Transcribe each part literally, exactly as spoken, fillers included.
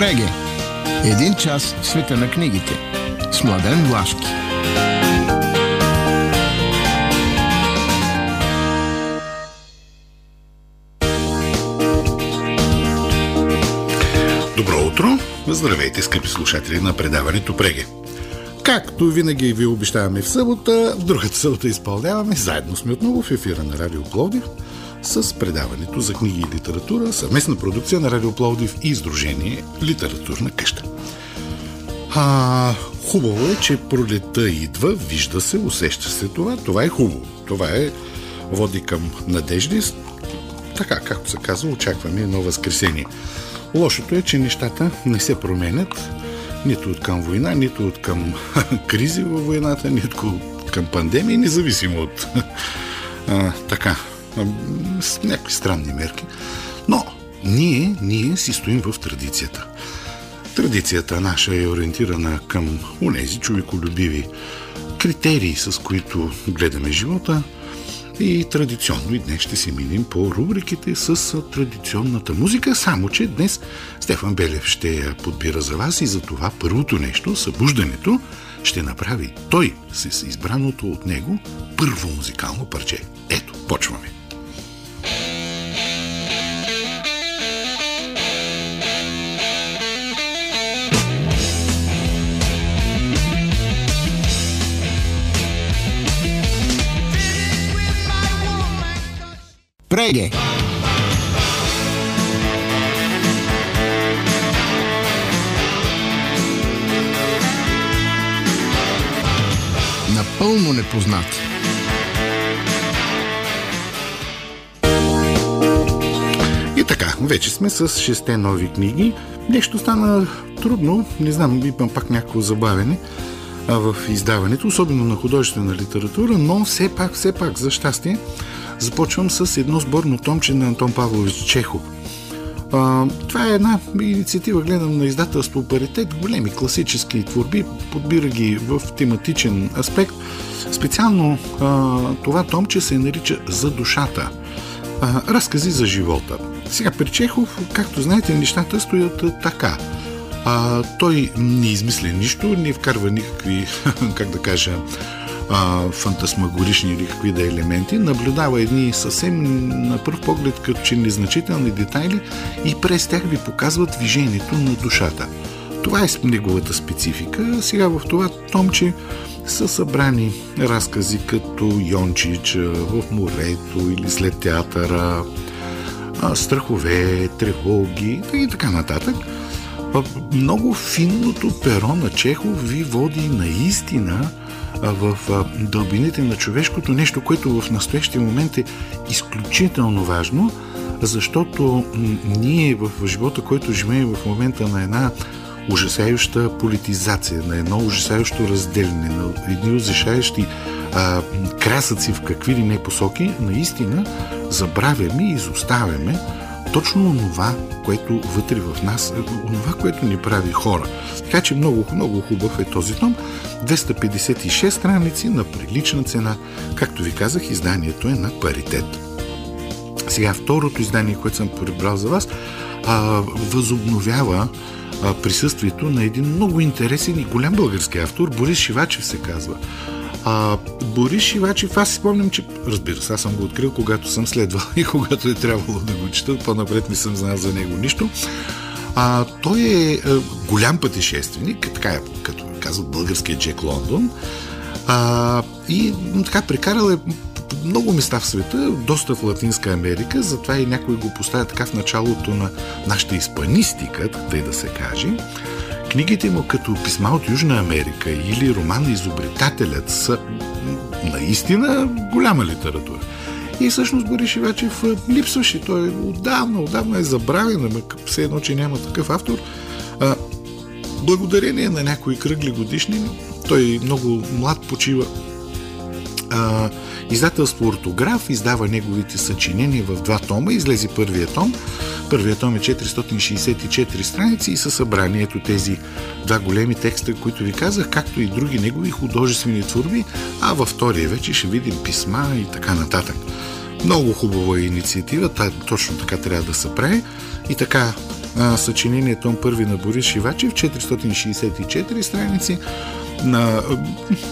Преге. Един час в света на книгите. С Младен Влашки. Добро утро! Здравейте, скъпи слушатели на предаването Преге. Както винаги ви обещаваме в събота, в другата събота изпълняваме. Заедно сме отново в ефира на Радио Пловдив с предаването за книги и литература, съвместна продукция на Радио Пловдив и Сдружение Литературна къща. А, хубаво е, че пролетта идва, вижда се, усеща се това. Това е хубаво. Това е води към надежди. Така, както се казва, очакваме едно възкресение. Лошото е, че нещата не се променят нито от към война, нито от към кризи във войната, нито от към пандемия, независимо от а, така с някакви странни мерки. Но ние, ние си стоим в традицията. Традицията наша е ориентирана към онези човеколюбиви критерии, с които гледаме живота, и традиционно и днес ще си минем по рубриките с традиционната музика, само че днес Стефан Белев ще я подбира за вас и за това първото нещо, събуждането, ще направи той с избраното от него първо музикално парче. Ето, почваме. Преге. Напълно непознати. И така, вече сме с шесте нови книги. Нещо стана трудно, не знам, имам пак някакво забавене в издаването, особено на художествена литература, но все пак, все пак, за щастие, започвам с едно сборно томче на Антон Павлович Чехов. А, това е една инициатива, гледам, на издателство Паритет, големи класически творби, подбира ги в тематичен аспект. Специално а, това томче се нарича "За душата". А, разкази за живота. Сега при Чехов, както знаете, нещата стоят така. А, той не измисля нищо, не вкарва никакви, как да кажа, фантасмагорични или какви да елементи, наблюдава едни съвсем на пръв поглед като че незначителни детайли и през тях ви показва движението на душата. Това е неговата специфика. Сега в това томче са събрани разкази като "Йончич", "В морето" или "След театъра", "Страхове", "Тревоги" и така нататък. Много финното перо на Чехов ви води наистина в дълбините на човешкото, нещо, което в настоящия момент е изключително важно, защото ние в живота, който живеем в момента, на една ужасяваща политизация, на едно ужасяващо разделение, на едни ужасяващи а, крясъци в какви ли не посоки, наистина забравяме и изоставяме точно онова, което вътре в нас, онова, което ни прави хора. Така че много, много хубав е този том. двеста петдесет и шест страници на прилична цена. Както ви казах, изданието е на Паритет. Сега второто издание, което съм прибрал за вас, а, възобновява а, присъствието на един много интересен и голям български автор. Борис Шивачев се казва. А, Борис Шивачев, аз си спомням, че, разбира се, аз съм го открил, когато съм следвал и когато е трябвало да го чета, по-напред не съм знал за него нищо. А, той е а, голям пътешественик, така е, като казва, българския Джек Лондон, а, и така прекарал е много места в света, доста в Латинска Америка, затова и някой го поставя така в началото на нашата испанистика, тъй да се каже. Книгите му като "Писма от Южна Америка" или романа "Изобретателят" са наистина голяма литература. И всъщност Борис Шивачев липсваше. Той отдавна, отдавна е забравен, все едно, че няма такъв автор. Благодарение на някои кръгли годишни, той много млад почива. Издателство "Ортограф" издава неговите съчинения в два тома. Излезе първия том. Първият том е четиристотин шейсет и четири страници и са събрани ето тези два големи текста, които ви казах, както и други негови художествени творби, а във втория вече ще видим писма и така нататък. Много хубава е инициатива, точно така трябва да се прави. И така, а, съчинение том първи на Борис Шивачев, четиристотин шейсет и четири страници, на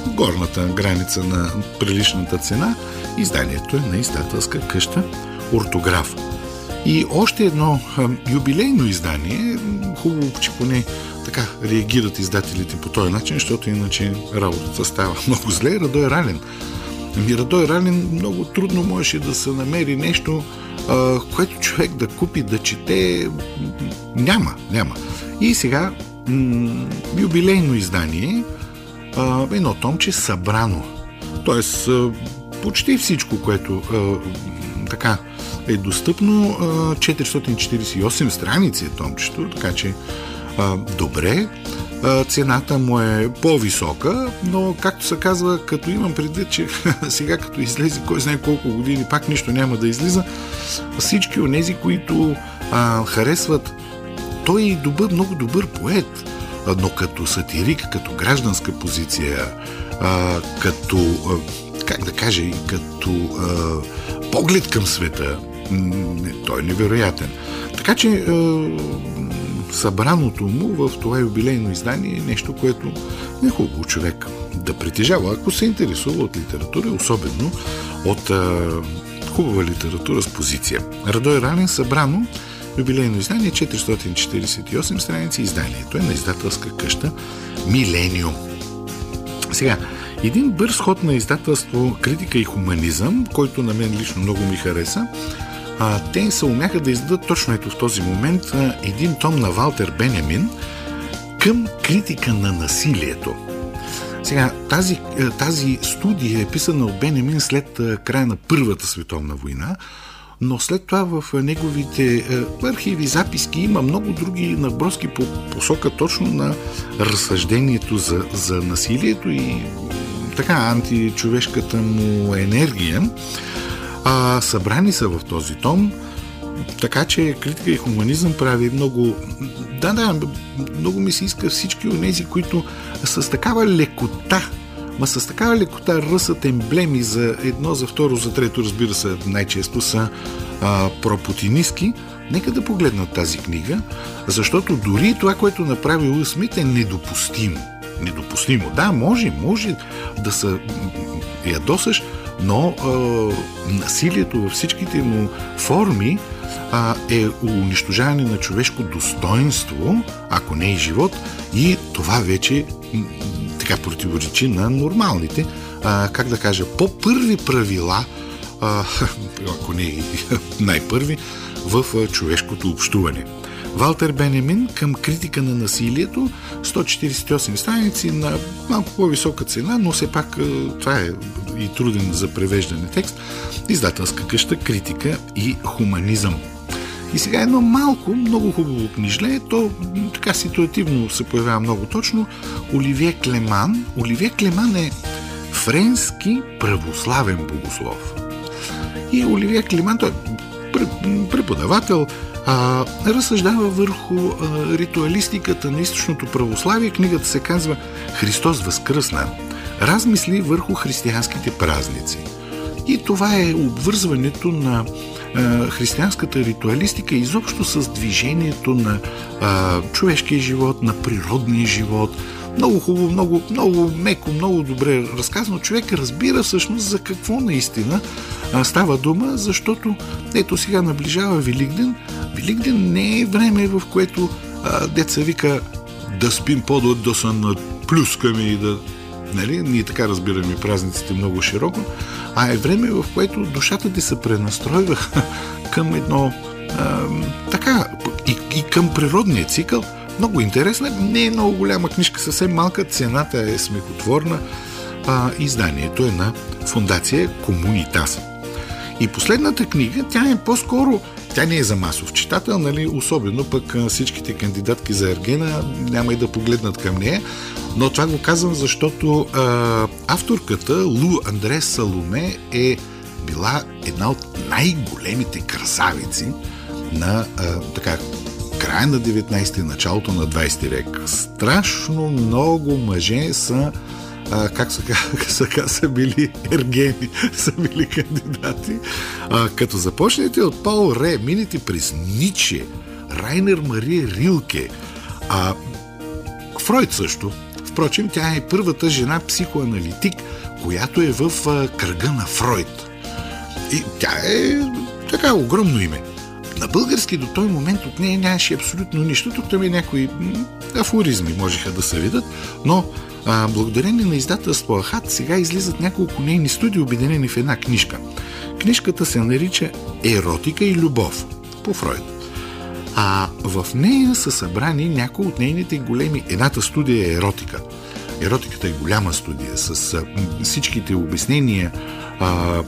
горната граница на приличната цена. Изданието е на издателска къща Ортограф. И още едно а, юбилейно издание. Хубаво, че поне така реагират издателите по този начин, защото иначе работата става много зле. Радой Ралин. Радой Ралин много трудно можеше да се намери нещо, а, което човек да купи, да чете. Няма, няма. И сега м- юбилейно издание, а, едно томче събрано. Тоест, а, почти всичко, което а, така е достъпно, четиристотин четирийсет и осем страници е томчето, така че а, добре. А, цената му е по-висока, но както се казва, като имам предвид, че сега като излезе кой знае колко години, пак нищо няма да излиза, всички онези, които а, харесват, той е добър, много добър поет, а, но като сатирик, като гражданска позиция, а, като, а, как да кажа, и като а, поглед към света, м- той е невероятен. Така че а, събраното му в това юбилейно издание е нещо, което е хубаво човек да притежава, ако се интересува от литература, особено от а, хубава литература с позиция. Радой Ралин, събрано юбилейно издание, четиристотин четирийсет и осем страници, изданието е на издателска къща Милениум. Сега, един бърз ход на издателство Критика и хуманизъм, който на мен лично много ми хареса. А, те се умяха да издадат точно ето в този момент а, един том на Валтер Бенямин към критика на насилието. Сега, тази, тази студия е писана от Бенямин след а, края на Първата световна война, но след това в а, неговите а, архиви, записки има много други наброски по посока точно на разсъждението за, за насилието и така античовешката му енергия. А, събрани са в този том, така че Критика и хуманизъм прави много... Да, да, много ми се иска всички онези, които с такава лекота, ма с такава лекота ръсат емблеми за едно, за второ, за трето, разбира се, най-често са а, пропутинистки. Нека да погледнат тази книга, защото дори това, което направи Уил Смит, е недопустимо. Недопустимо. Да, може, може да се ядосаш, но а, насилието във всичките му форми а, е унищожаване на човешко достоинство, ако не и живот, и това вече м- така противоречи на нормалните, а, как да кажа, по-първи правила, а, ако не и най-първи, в а, човешкото общуване. Валтер Бенямин към критика на насилието, сто четирийсет и осем страници на малко по-висока цена, но все пак това е и труден за превеждане текст. Издателска къща Критика и хуманизъм. И сега едно малко, много хубаво книжле, то така ситуативно се появява много точно. Оливие Клеман. Оливие Клеман е френски православен богослов. И Оливие Клеман, той е преподавател, А, разсъждава върху а, ритуалистиката на източното православие. Книгата се казва Христос възкръсна. Размисли върху християнските празници. И това е обвързването на а, християнската ритуалистика изобщо с движението на а, човешкия живот, на природния живот. Много хубаво, много, много меко, много добре разказано. Човек разбира всъщност за какво наистина а, става дума, защото ето сега наближава Великден. Великден не е време, в което а, деца вика да спим по-дот, да се наплюскаме и да... Нали? Ние така разбираме празниците много широко. А е време, в което душата ти се пренастройва към едно... А, така, и, и към природния цикъл. Много интересна, не е много голяма книжка, съвсем малка, цената е смехотворна. А, изданието е на Фондация Комунитас. И последната книга, тя е по-скоро, тя не е за масов читател, нали, особено пък всичките кандидатки за Ергена няма и да погледнат към нея, но това го казвам, защото а, авторката Лу Андре Саломе е била една от най-големите красавици на а, така края на деветнайсети, началото на двайсети век. Страшно много мъже са, а, как са, са, са били ергени, са били кандидати. А, като започнете от Пол Ре, минете през Ниче, Райнер Мария Рилке, а Фройд също. Впрочем, тя е първата жена психоаналитик, която е в кръга на Фройд. И тя е така огромно име. На български до този момент от нея нямаше абсолютно нищо. Тук там и някои афоризми можеха да се видят, но а, благодарение на издателство Ахат сега излизат няколко нейни студии, обединени в една книжка. Книжката се нарича «Еротика и любов» по Фройд. А в нея са събрани някои от нейните големи... Едната студия е еротика. Еротиката е голяма студия с а, всичките обяснения. А,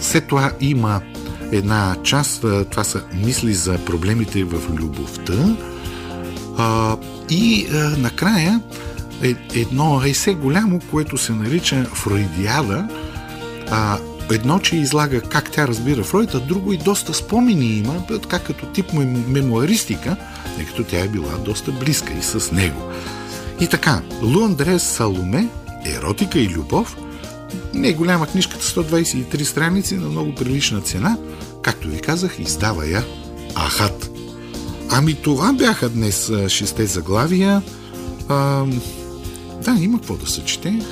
след това има една част, това са мисли за проблемите в любовта, а, и а, накрая е, едно есе голямо, което се нарича Фройдиада. а, едно, че излага как тя разбира Фройд, а друго и доста спомени има, така като тип мемуаристика, тъй като тя е била доста близка и с него. И така, Лу Андре Саломе, «Еротика и любов», не е голяма книжката, сто двадесет и три страници, на много прилична цена. Както ви казах, издава я Ахат. Ами това бяха днес шесте заглавия. А, да, има какво да се чете.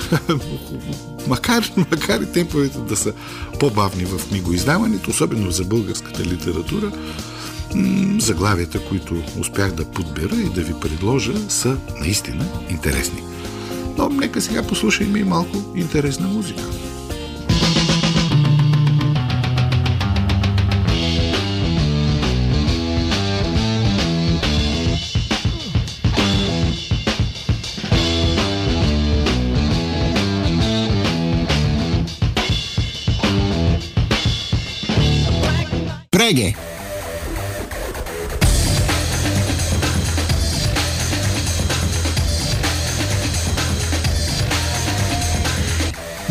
макар, макар и темповете да са по-бавни в книгоиздаването, особено за българската литература, м- заглавията, които успях да подбера и да ви предложа, са наистина интересни. Но нека сега послушаме и малко интересна музика. Преге!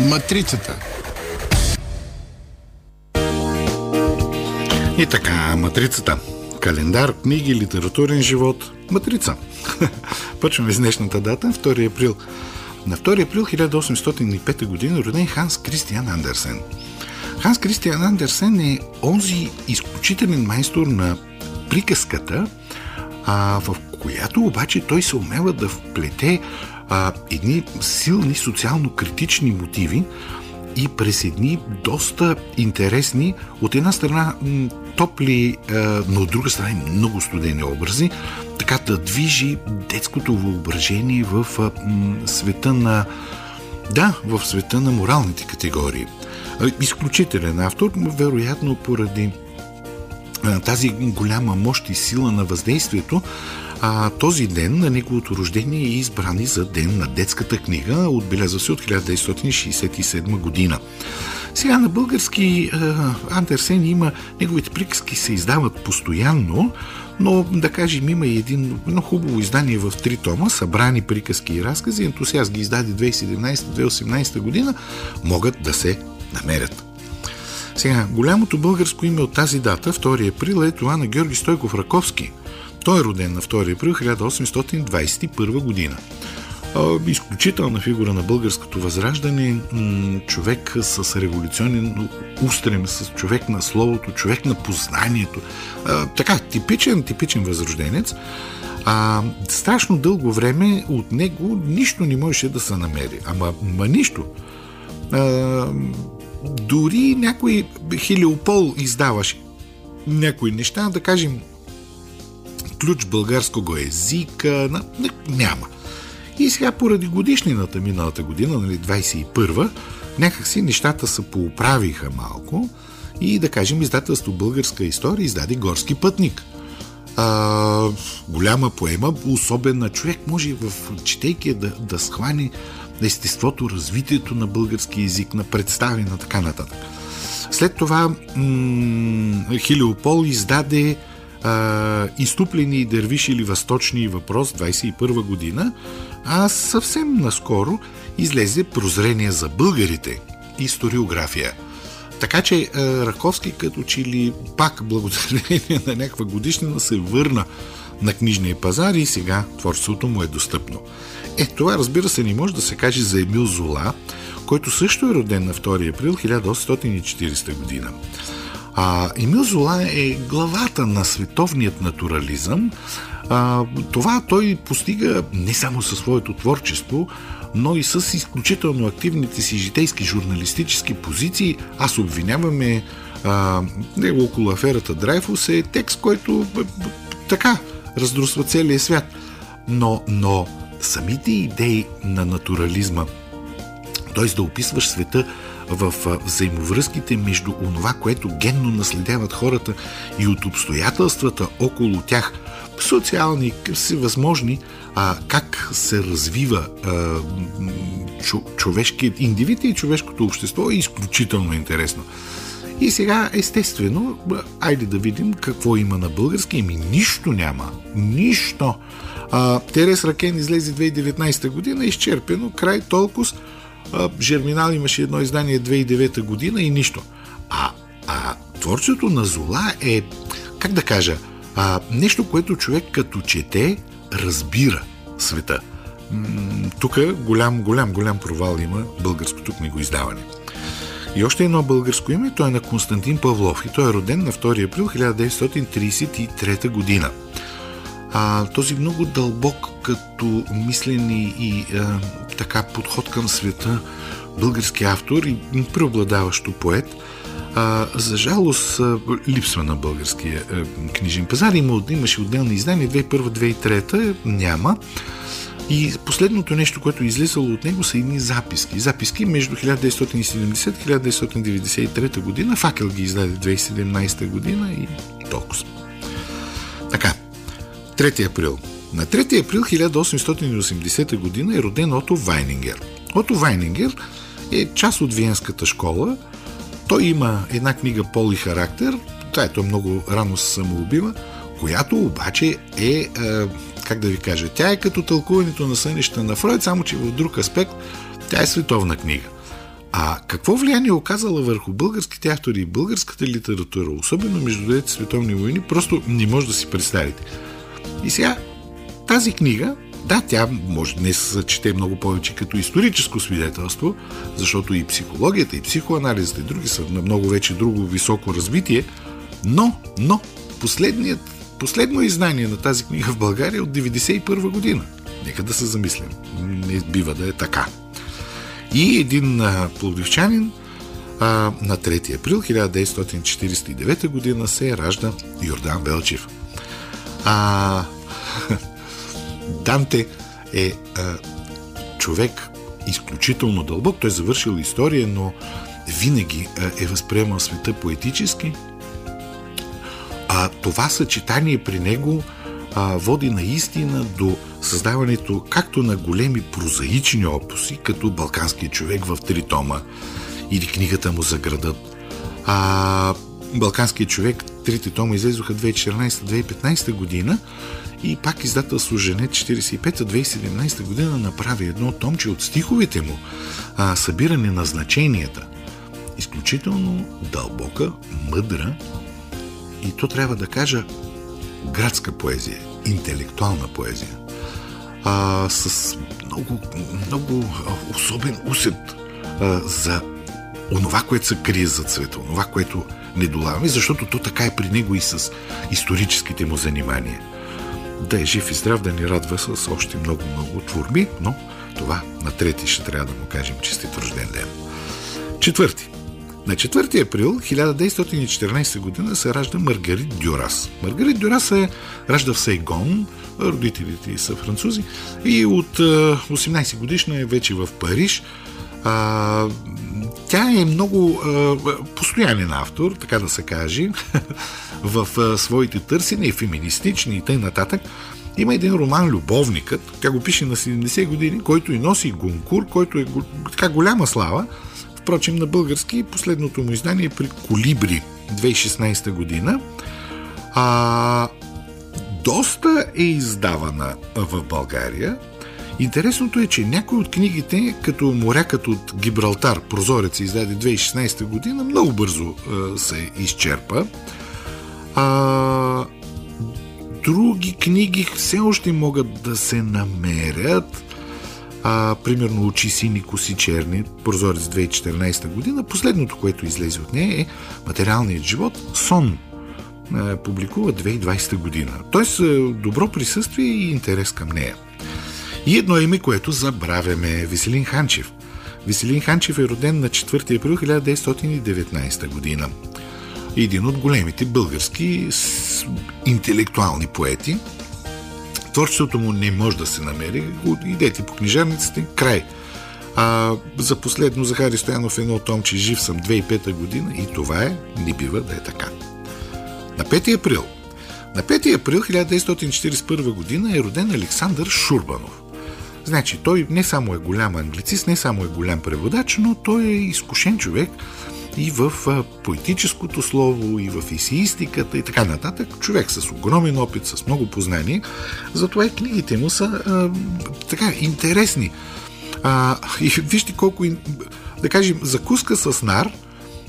Матрицата. И така, матрицата. Календар, книги, литературен живот. Матрица. Почваме с днешната дата, втори април. На втори април хиляда осемстотин и пета година роден Ханс Кристиян Андерсен. Ханс Кристиян Андерсен е онзи изключителен майстор на приказката, а, в която обаче той се умела да вплете А, едни силни социално-критични мотиви и през едни доста интересни, от една страна м- топли, а, но от друга страна и много студени образи, така да движи детското въображение в а, м- света на да, в света на моралните категории. А, изключителен автор, вероятно поради а, тази голяма мощ и сила на въздействието. А този ден на неговото рождение е избран и за ден на детската книга, отбелязва се от хиляда деветстотин шестдесет и седма година. Сега на български Андерсен има, неговите приказки се издават постоянно, но да кажем има и един много хубаво издание в три тома, събрани приказки и разкази, ентусиаст ги издаде две хиляди и седемнадесета - две хиляди и осемнадесета година, могат да се намерят. Сега, голямото българско име от тази дата, втори април, е това на Георги Стойков-Раковски. Той е роден на втори април хиляда осемстотин двадесет и първа година. Изключителна фигура на българското възраждане, човек с революционен устрем, с човек на словото, човек на познанието. Така, типичен, типичен възрожденец. А, страшно дълго време от него нищо не можеше да се намери. Ама, ама нищо. А, дори някой Хилиопол издаваше някои неща, да кажем, ключ българского езика, на... няма. И сега поради годишнината миналата година, нали, двадесет и първа, някакси нещата се поуправиха малко и, да кажем, издателство Българска история издаде Горски пътник. А, голяма поема, особена, човек може в четейки да, да схване естеството, развитието на български език, на представяне, на така нататък. След това м- Хилиопол издаде Изтуплени дървиши или възточни въпрос, двадесет и първа година, а съвсем наскоро излезе Прозрение за българите, историография. Така че Раковски, като че ли пак благодарение на някаква годишнина, се върна на книжния пазар и сега творчеството му е достъпно. Е, това, разбира се, не може да се каже за Емил Зола, който също е роден на втори април хиляда осемстотин и четиридесета година. А Емил Зола е главата на световният натурализъм. А, това той постига не само със своето творчество, но и с изключително активните си житейски журналистически позиции. Аз обвиняваме него около аферата Драйфус е текст, който б, б, така раздрусва целия свят. Но, но самите идеи на натурализма, т.е. да описваш света в взаимовръзките между онова, което генно наследяват хората и от обстоятелствата около тях, социални, всевъзможни, а как се развива а, човешкият индивид и човешкото общество е изключително интересно. И сега, естествено, айде да видим какво има на български. Еми, нищо няма. Нищо. А, Терес Ракен излезе две хиляди и деветнадесета година, изчерпено, край, толкова. Жерминал имаше едно издание две хиляди и девета година и нищо. А, а творчеството на Зола е, как да кажа, а, нещо, което човек като чете, разбира света. М- тук голям, голям, голям провал има българското книгоиздаване. И още едно българско име, то е на Константин Павлов и той е роден на втори април хиляда деветстотин тридесет и трета година. А, този много дълбок като мислене и а, така подход към света български автор и преобладаващо поет, а, за жалост а, липсва на българския а, книжен пазар. Има, имаше отделни издания, две хиляди и първа - две хиляди и трета няма. И последното нещо, което е излизало от него, са едни записки. Записки между хиляда деветстотин и седемдесета - хиляда деветстотин деветдесет и трета година. Факел ги издаде две хиляди и седемнадесета година и толкова. Така. трети април. На трети април хиляда осемстотин и осемдесета година е роден Ото Вайнингер. Ото Вайнингер е част от Виенската школа. Той има една книга "Пол и характер", тая много рано се самоубива, която обаче е, е, как да ви кажа, тя е като тълкуването на сънища на Фройд, само че в друг аспект тя е световна книга. А какво влияние оказала върху българските автори и българската литература, особено между двете световни войни, просто не може да си представите. И сега, тази книга, да, тя може днес се чете много повече като историческо свидетелство, защото и психологията, и психоанализата, и други са на много вече друго високо развитие, но, но, последният, последно издание на тази книга в България от деветдесет и първа година. Нека да се замислим. Не бива да е така. И един а, пловдивчанин а, на трети април хиляда деветстотин четиридесет и девета година се ражда Йордан Белчев. А, Данте е а, човек изключително дълбок. Той е завършил история, но винаги а, е възприемал света поетически. А, това съчетание при него а, води наистина до създаването както на големи прозаични опуси, като "Балканският човек" в три тома или книгата му за градът. А, "Балканският човек", трите тома излезоха две хиляди и четиринадесета - две хиляди и петнадесета година и пак издателство "Жене четиридесет и пет" - две хиляди и седемнадесета година направи едно томче от стиховете му, а, "Събиране на значенията". Изключително дълбока, мъдра и то трябва да кажа градска поезия, интелектуална поезия, а, с много, много особен усет а, за онова, което се крие за цвета, онова, което не долаваме, защото то така е при него и с историческите му занимания. Да е жив и здрав, да ни радва с още много-много творби, но това на трети ще трябва да му кажем честит рожден ден. Четвърти. На четвърти април хиляда деветстотин и четиринадесета година се ражда Маргарит Дюрас. Маргарит Дюрас се ражда в Сайгон, родителите са французи, и от осемнадесет годишна е вече в Париж. А, тя е много а, постоянен автор, така да се каже, в а, своите търсения, феминистични и т.н. Има един роман "Любовникът", тя го пише на седемдесет години, който и носи Гонкур, който е така голяма слава. Впрочем, на български последното му издание е при "Колибри" две хиляди и шестнадесета година. А, доста е издавана в България. Интересното е, че някои от книгите, като "Морякът от Гибралтар", "Прозорец" издаде две хиляди и шестнадесета година, много бързо а, се изчерпа. А, други книги все още могат да се намерят. а, примерно Очи сини, коси черни, Прозорец две хиляди и четиринадесета година. Последното, което излезе от нея е Материалният живот, Сон, а, публикува две хиляди и двадесета година. Тоест добро присъствие и интерес към нея. И едно име, което забравяме, Веселин Ханчев. Веселин Ханчев е роден на четвърти април хиляда деветстотин и деветнадесета година. Един от големите български интелектуални поети. Творчеството му не може да се намери. Идете по книжарниците. Край. А, за последно Захари Стоянов едно томче Жив съм, две хиляди и пета година. И това е, не бива да е така. На пети април. На пети април хиляда деветстотин четиридесет и първа година е роден Александър Шурбанов. Значи, той не само е голям англицист, не само е голям преводач, но той е изкушен човек и в поетическото слово, и в есеистиката, и така нататък. Човек с огромен опит, с много познание. Затова и книгите му са а, така интересни. А, и вижте колко, да кажем, Закуска с нар,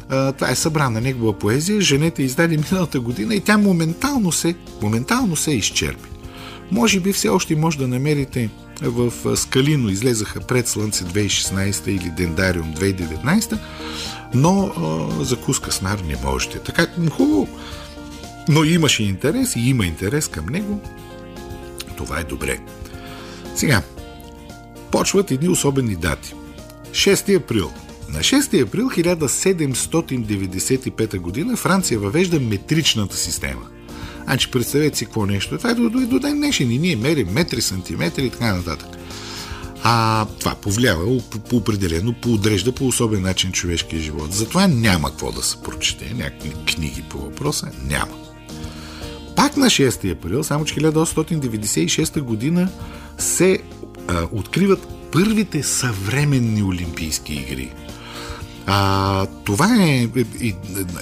а, това е събрана негова поезия, женете издаде миналата година и тя моментално се, моментално се изчерпи. Може би все още може да намерите в Скалино, излезаха Пред слънце две хиляди и шестнадесета или Дендариум две хиляди и деветнадесета, но а, Закуска с нар не можете. Така, хубаво. Но имаше интерес и има интерес към него. Това е добре. Сега, почват едни особени дати. шести април. На шести април хиляда седемстотин деветдесет и пета година Франция въвежда метричната система. Значи, представете си какво нещо. Това е до, до, до ден днешен и ние мерим метри, сантиметри и така нататък. А това повлиява по, по определено, поодрежда по особен начин човешкия живот. Затова няма какво да се прочете. Някакви книги по въпроса няма. Пак на шести април, само че хиляда осемстотин деветдесет и шеста година се а, откриват първите съвременни Олимпийски игри. А, това е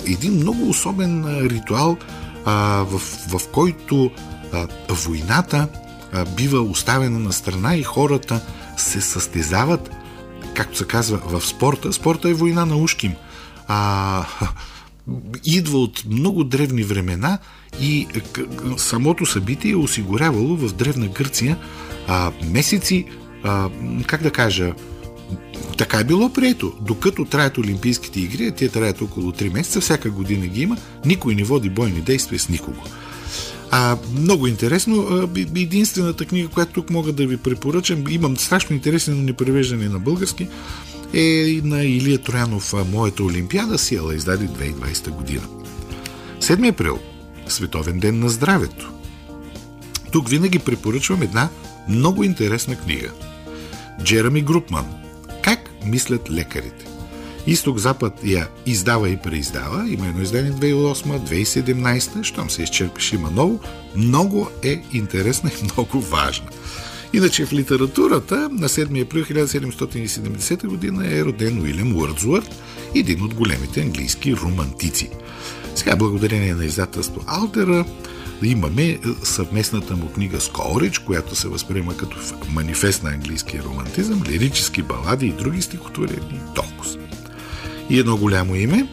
един много особен ритуал, В, в който а, войната а, бива оставена на страна и хората се състезават, както се казва, в спорта. Спорта е война на ушким. А, идва от много древни времена и а, самото събитие е осигурявало в Древна Гърция а, месеци, а, как да кажа, така е било прието. Докато траят Олимпийските игри, те траят около три месеца, всяка година ги има, никой не води бойни действия с никого. А, много интересно, единствената книга, която тук мога да ви препоръчам, имам страшно интересно непревеждане на български, е на Илия Троянов Моята Олимпиада, Сиела издаде две хиляди и двадесета година. седми април, Световен ден на здравето. Тук винаги препоръчвам една много интересна книга. Джереми Групман. Как мислят лекарите? Изток-Запад я издава и преиздава. Има едно издание две хиляди и осма, две хиляди и седемнадесета. Щом се изчерпиш, има ново. Много е интересна и много важна. Иначе в литературата на седми април хиляда седемстотин и седемдесета година е роден Уилям Уърдсуърт, един от големите английски романтици. Сега, благодарение на издателство Алтера, имаме съвместната му книга с Колридж, която се възприема като манифест на английския романтизъм, лирически балади и други стихотворя и толкова. И едно голямо име,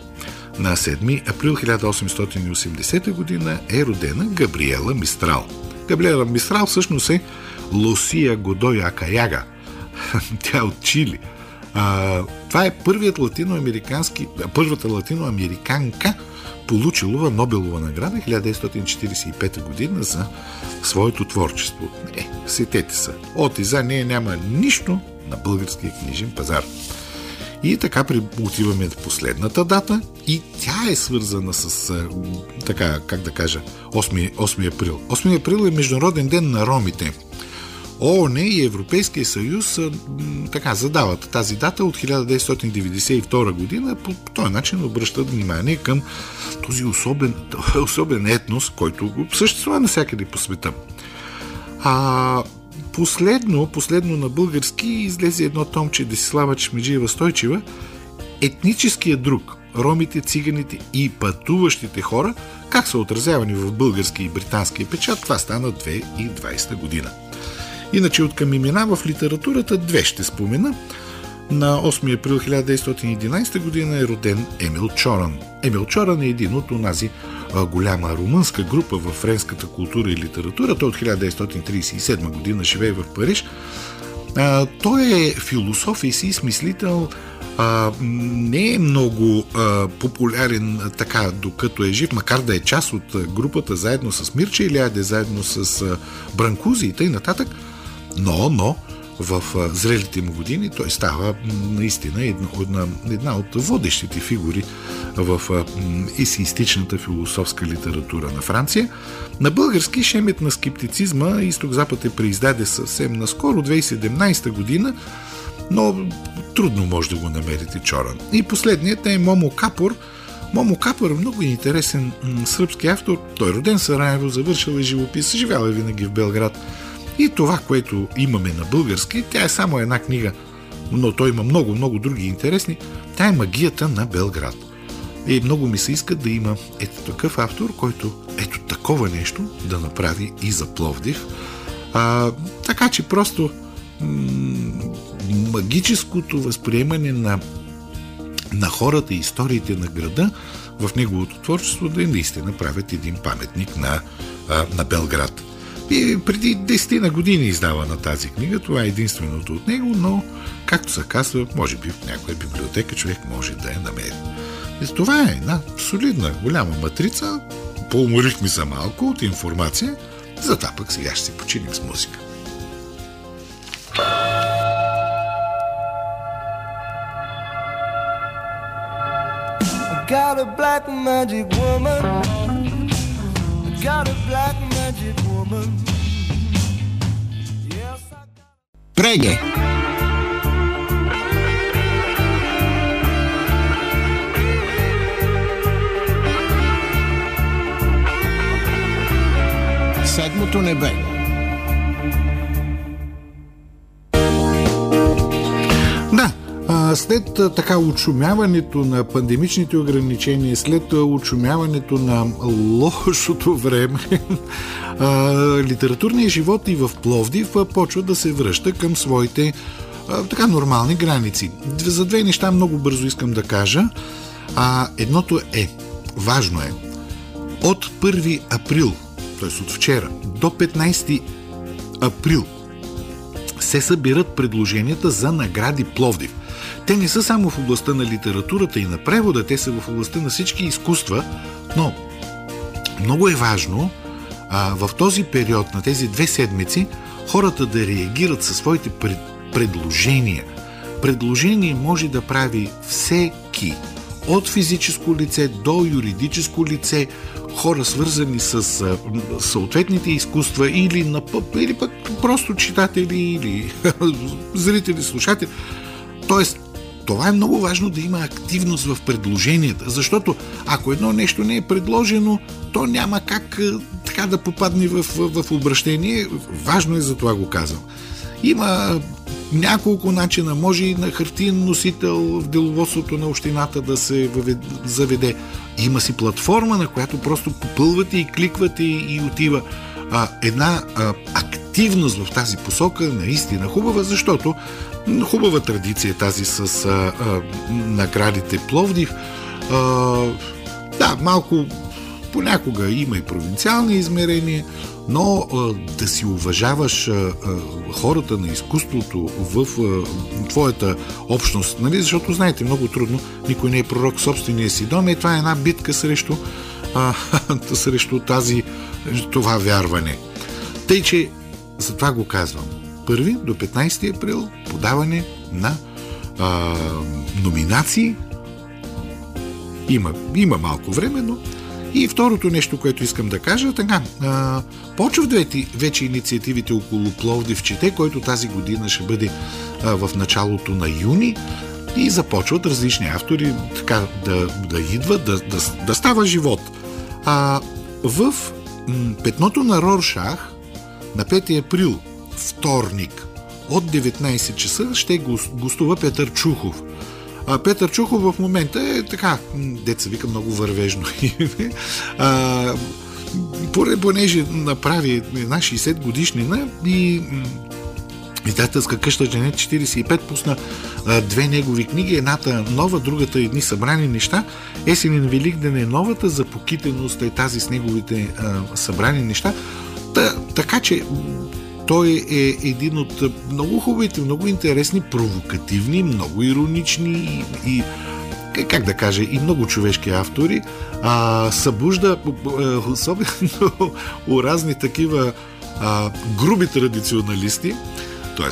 на седми април хиляда осемстотин и осемдесета година е родена Габриела Мистрал. Габриела Мистрал всъщност е Лусия Годой Акаяга. Тя от Чили. А, това е първият латиноамерикански, първата латиноамериканка, получила Нобелова награда хиляда деветстотин четиридесет и пета година за своето творчество. Е, сетете са. От и за нея няма нищо на българския книжен пазар. И така отиваме до последната дата и тя е свързана с така, как да кажа, осми април. осми април е Международен ден на ромите. ООН и Европейския съюз така задават тази дата от хиляда деветстотин деветдесет и втора година. По, по този начин обръщат внимание към този особен, особен етнос, който съществува навсякъде по света. А, последно, последно на български излезе едно томче Десислава Чешмеджиева Стойчева, етническия друг, ромите, циганите и пътуващите хора, как са отразявани в български и британски печат, това стана две хиляди и двадесета година. Иначе от към имена в литературата две ще спомена. На осми април хиляда деветстотин и единадесета година е роден Емил Чоран. Емил Чоран е един от онази а, голяма румънска група във френската култура и литература. Той от хиляда деветстотин тридесет и седма година живее в Париж. А, той е философ и си измислител. А, не е много а, популярен а, така, докато е жив, макар да е част от групата заедно с Мирче Илиаде, заедно с а, Бранкузи и тъй нататък, но, но в а, зрелите му години той става наистина една, една, една от водещите фигури в а, есеистичната философска литература на Франция. На български шемет на скептицизма Изток-Запад е преиздаде съвсем наскоро, две хиляди и седемнадесета година, но трудно може да го намерите чоран. И последният е Момо Капор. Момо Капор е много интересен сръбски автор. Той е роден в Сараево, завършил е живопис, живял е винаги в Белград. И това, което имаме на български, тя е само една книга, но той има много, много други интересни. Тя е магията на Белград. И много ми се иска да има ето такъв автор, който ето такова нещо да направи и за Пловдив. А, така че просто... М- магическото възприемане на, на хората и историите на града в неговото творчество да наистина правят един паметник на, а, на Белград. И преди десетина години издавана тази книга, това е единственото от него, но както се казва, може би в някоя библиотека човек може да я намери. И това е една солидна, голяма матрица, поуморихме се малко от информация, за това пък сега ще се починим с музика. Got a black magic woman. Got a black magic woman. Yes, I got... Преге. Седмото небе. След така очумяването на пандемичните ограничения, след очумяването на лошото време, литературният живот и в Пловдив почва да се връща към своите така нормални граници. За две неща много бързо искам да кажа. А, едното е, важно е, от първи април, т.е. от вчера, до петнадесети април се събират предложенията за награди Пловдив. Те не са само в областта на литературата и на превода, те са в областта на всички изкуства, но много е важно а, в този период, на тези две седмици, хората да реагират със своите пред, предложения. Предложение може да прави всеки, от физическо лице до юридическо лице, хора свързани с а, съответните изкуства или, на, или пък просто читатели или зрители, слушатели. Тоест, това е много важно да има активност в предложенията, защото ако едно нещо не е предложено, то няма как така да попадне в, в, в обращение. Важно е, за това го казвам. Има няколко начина. Може и на хартиен носител в деловодството на общината да се заведе. Има си платформа, на която просто попълвате и кликвате и отива. А, една а, активност в тази посока наистина хубава, защото хубава традиция тази с а, а, наградите Пловдив. А, да, малко понякога има и провинциални измерения, но а, да си уважаваш а, а, хората на изкуството в а, твоята общност, нали? Защото знаете, много трудно, никой не е пророк в собствения си дом и това е една битка срещу, а, срещу тази, това вярване. Тъй, че за това го казвам. Първи до петнадесети април подаване на а, номинации. Има, има малко време, но... И второто нещо, което искам да кажа, така, а, почва вече инициативите около Пловдивчете, който тази година ще бъде а, в началото на юни, и започват различни автори така, да, да идват, да, да, да става живот. А, в м, петното на Роршах на пети април, вторник, от деветнадесет часа ще гостува Петър Чухов. А Петър Чухов в момента е така, деца вика, много вървежно име. Понеже направи една шейсет годишнина и Издателска къща Жене четиридесет и пет пусна а, две негови книги, едната нова, другата едни събрани неща. Есенен Великден е новата, за покитеност е тази с неговите а, събрани неща. Та, така че Той е един от много хубавите, много интересни, провокативни, много иронични и, и как да кажа, и много човешки автори. А, събужда особено у разни такива а, груби традиционалисти, т.е.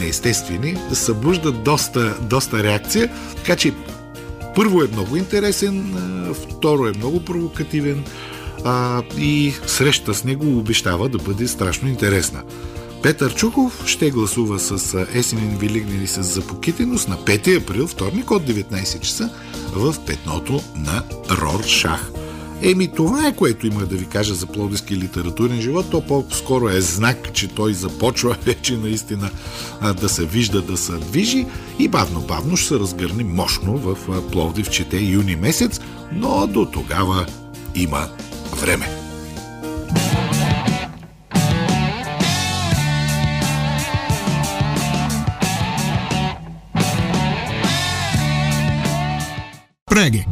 неестествени, събужда доста, доста реакция, така че първо е много интересен, второ е много провокативен а, и среща с него обещава да бъде страшно интересна. Петър Чухов ще гласува с Есенин Велигнин и с Запокитеност на пети април, вторник от деветнайсет часа в Петното на Роршах. Еми това е, което има да ви кажа за пловдивски литературен живот. То по-скоро е знак, че той започва вече наистина да се вижда, да се движи и бавно-бавно ще се разгърне мощно в Пловдив, чете юни месец, но до тогава има време. Преге.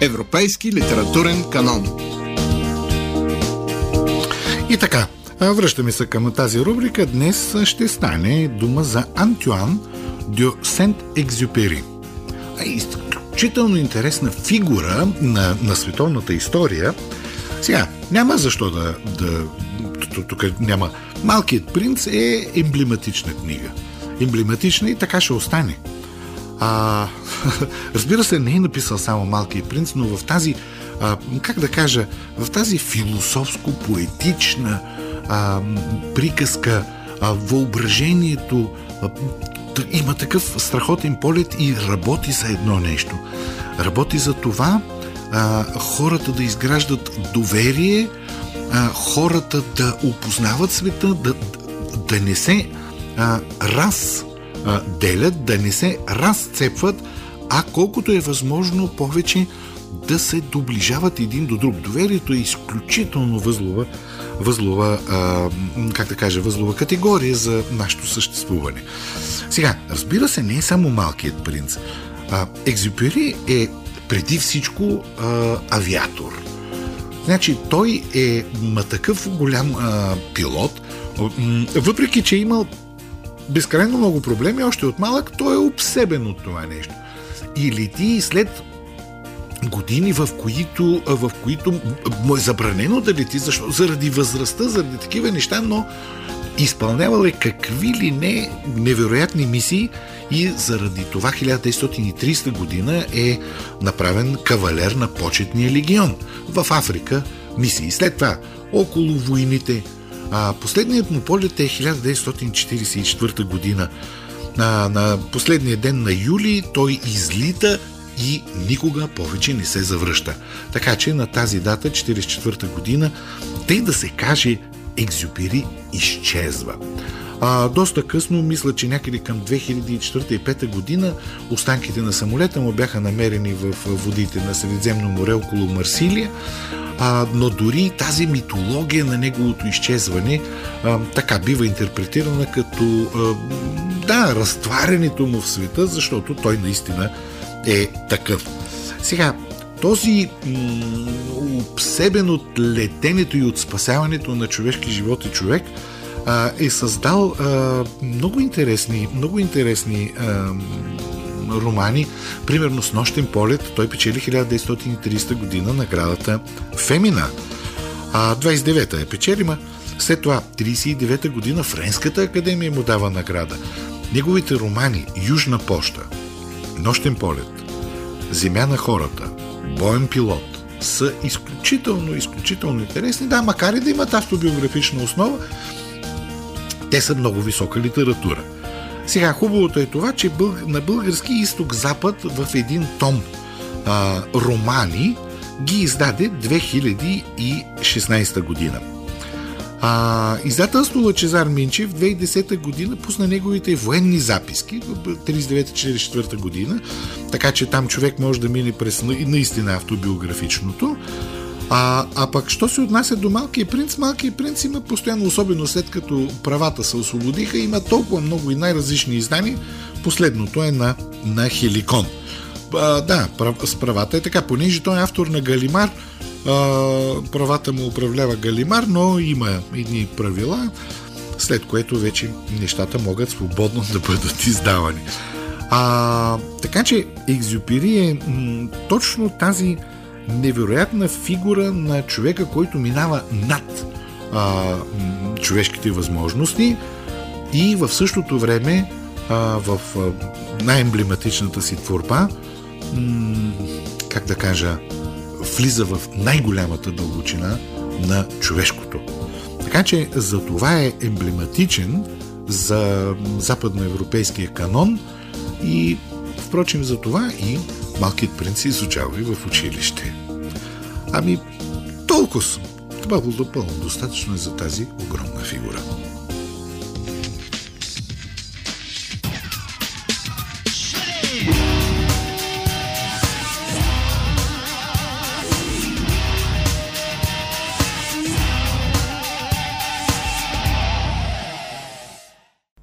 Европейски литературен канон. И така, връщаме се към тази рубрика. Днес ще стане дума за Антюан де Сент-Екзюпери. Изключително интересна фигура на, на световната история. Сега, няма защо да... да тук няма... Малкият принц е емблематична книга. Емблематична и така ще остане. А, разбира се, не е написал само Малкият принц, но в тази, а, как да кажа, в тази философско-поетична а, приказка, а, въображението а, има такъв страхотен полет и работи за едно нещо. Работи за това а, хората да изграждат доверие, а, хората да опознават света, да, да не се а, раз... делят, да не се разцепват, а колкото е възможно повече да се доближават един до друг. Доверието е изключително възлова, възлова, а, как да кажа, възлова категория за нашето съществуване. Сега, разбира се, не е само Малкият принц. А, Екзюпери е преди всичко а, авиатор. Значи, той е ма, такъв голям а, пилот, въпреки че е имал безкрайно много проблеми, още от малък той е обсебен от това нещо. И лети след години, в които, в които му е забранено да лети, защо? Заради възрастта, заради такива неща, но изпълнявал е какви ли не невероятни мисии и заради това хиляда деветстотин и трийсета година е направен кавалер на почетния легион. В Африка мисии. След това, около войните, А, последният му полет е хиляда деветстотин четирийсет и четвърта година. А, на последния ден на юли той излита и никога повече не се завръща. Така че на тази дата, хиляда деветстотин четирийсет и четвърта година, тъй да се каже, Екзюпери изчезва. А, доста късно, мисля, че някъде към две хиляди и четвърта и пета година останките на самолета му бяха намерени в водите на Средиземно море около Марсилия, а, но дори тази митология на неговото изчезване а, така бива интерпретирана като а, да, разтварянето му в света, защото той наистина е такъв. Сега, този м- обсебен от летенето и от спасяването на човешки живот и човек е създал а, много интересни, много интересни а, романи. Примерно с нощен полет той печели хиляда деветстотин и трийсета година наградата Фемина. А, двайсет и девета е печелима. След това трийсет и девета година Френската академия му дава награда. Неговите романи Южна поща, Нощен полет, Земя на хората, Боен пилот са изключително, изключително интересни. Да, макар и да имат автобиографична основа, те са много висока литература. Сега, хубавото е това, че на български изток-запад в един том а, романи ги издаде две хиляди и шестнайсета година. А, издателство Лъчезар Минчев две хиляди и десета година пусна неговите военни записки трийсет и девета четирийсет и четвърта година, така че там човек може да мине през наистина автобиографичното. А, а пък, що се отнася до Малкия принц, Малкият принц има постоянно, особено след като правата се освободиха, има толкова много и най-различни издания, Последното е на, на Хеликон. А, да, прав, с правата е така. Понеже той е автор на Галимар, а, правата му управлява Галимар, но има едни правила, след което вече нещата могат свободно да бъдат издавани. А, така че Екзюпери е м, точно тази невероятна фигура на човека, който минава над а, м, човешките възможности и в същото време а, в а, най-емблематичната си творба м, как да кажа, влиза в най-голямата дълбочина на човешкото. Така че за това е емблематичен за западноевропейския канон и впрочем за това и Малкият принц се изучава и в училище. Ами толкова съм. Това бъл допълно. Достатъчно е за тази огромна фигура.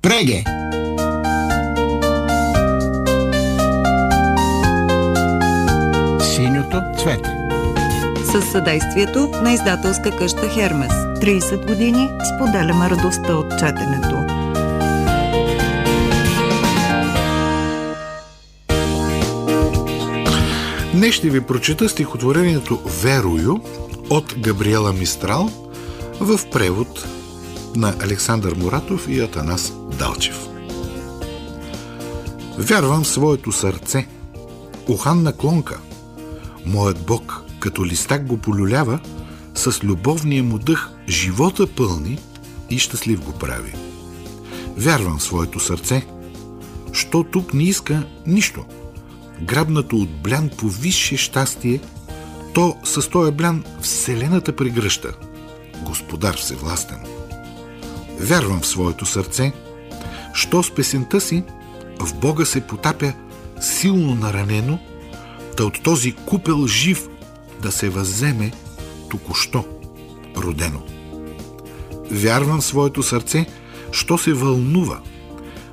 Преге. Синьото цвете. Със съдействието на издателска къща Хермес. трийсет години споделяме радостта от четенето. Днес ще ви прочита стихотворението "Верую" от Габриела Мистрал в превод на Александър Муратов и Атанас Далчев. Вярвам в своето сърце, уханна клонка. Моят Бог като листак го полюлява, с любовния му дъх живота пълни и щастлив го прави. Вярвам в своето сърце, що тук не иска нищо. Грабнато от блян по висше щастие, то с този блян вселената прегръща. Господар всевластен. Вярвам в своето сърце, що с песента си в Бога се потапя силно наранено, та от този купел жив да се възземе току-що родено. Вярвам в своето сърце, що се вълнува,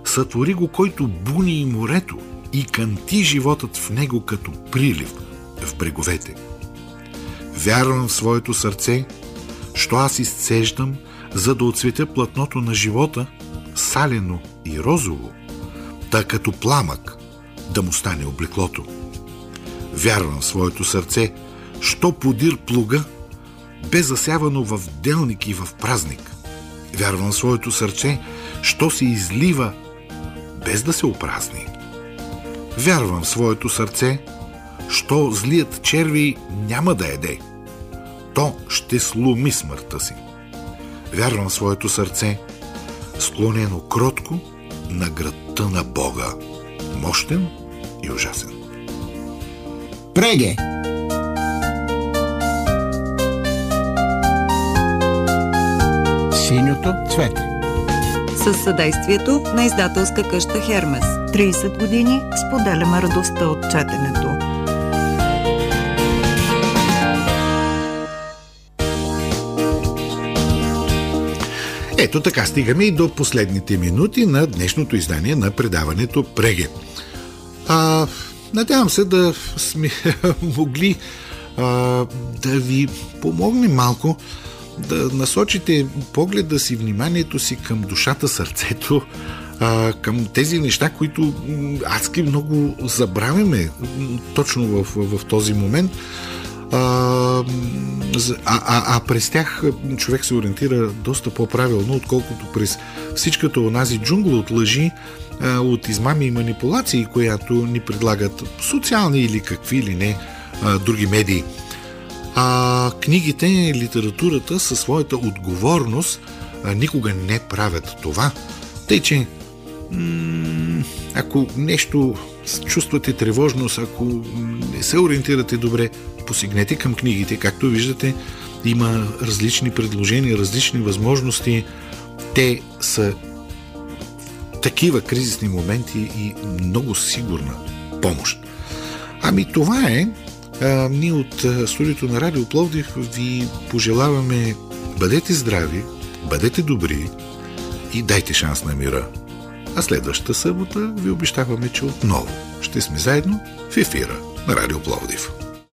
сътвори го, който буни и морето и кънти животът в него като прилив в бреговете. Вярвам в своето сърце, що аз изцеждам, за да отцветя платното на живота, салено и розово, та като пламък да му стане облеклото. Вярвам в своето сърце, що подир плуга, бе засявано в делник и в празник. Вярвам в своето сърце, що се излива, без да се опразни. Вярвам в своето сърце, що злият черви няма да еде. То ще сломи смъртта си. Вярвам в своето сърце, склонено кротко на градта на Бога, мощен и ужасен. Преге. Синьото цвете. Със съдействието на издателска къща Хермес. трийсет години споделяме радостта от четенето. Ето така стигаме и до последните минути на днешното издание на предаването Преге. А, надявам се да сме могли а, да ви помогне малко да насочите погледа си, вниманието си към душата, сърцето, а, към тези неща, които адски много забравяме точно в, в този момент. А, а, а през тях човек се ориентира доста по-правилно, отколкото през всичката онази джунгла от лъжи, от измами и манипулации, която ни предлагат социални или какви или не други медии. А книгите и литературата със своята отговорност никога не правят това. Тъй, че м- ако нещо чувствате тревожност, ако не се ориентирате добре, посигнете към книгите. Както виждате, има различни предложения, различни възможности. Те са такива кризисни моменти и много сигурна помощ. Ами това е. А, ние от студиото на Радио Пловдив ви пожелаваме: бъдете здрави, бъдете добри и дайте шанс на мира. А следващата събота ви обещаваме, че отново ще сме заедно в ефира на Радио Пловдив.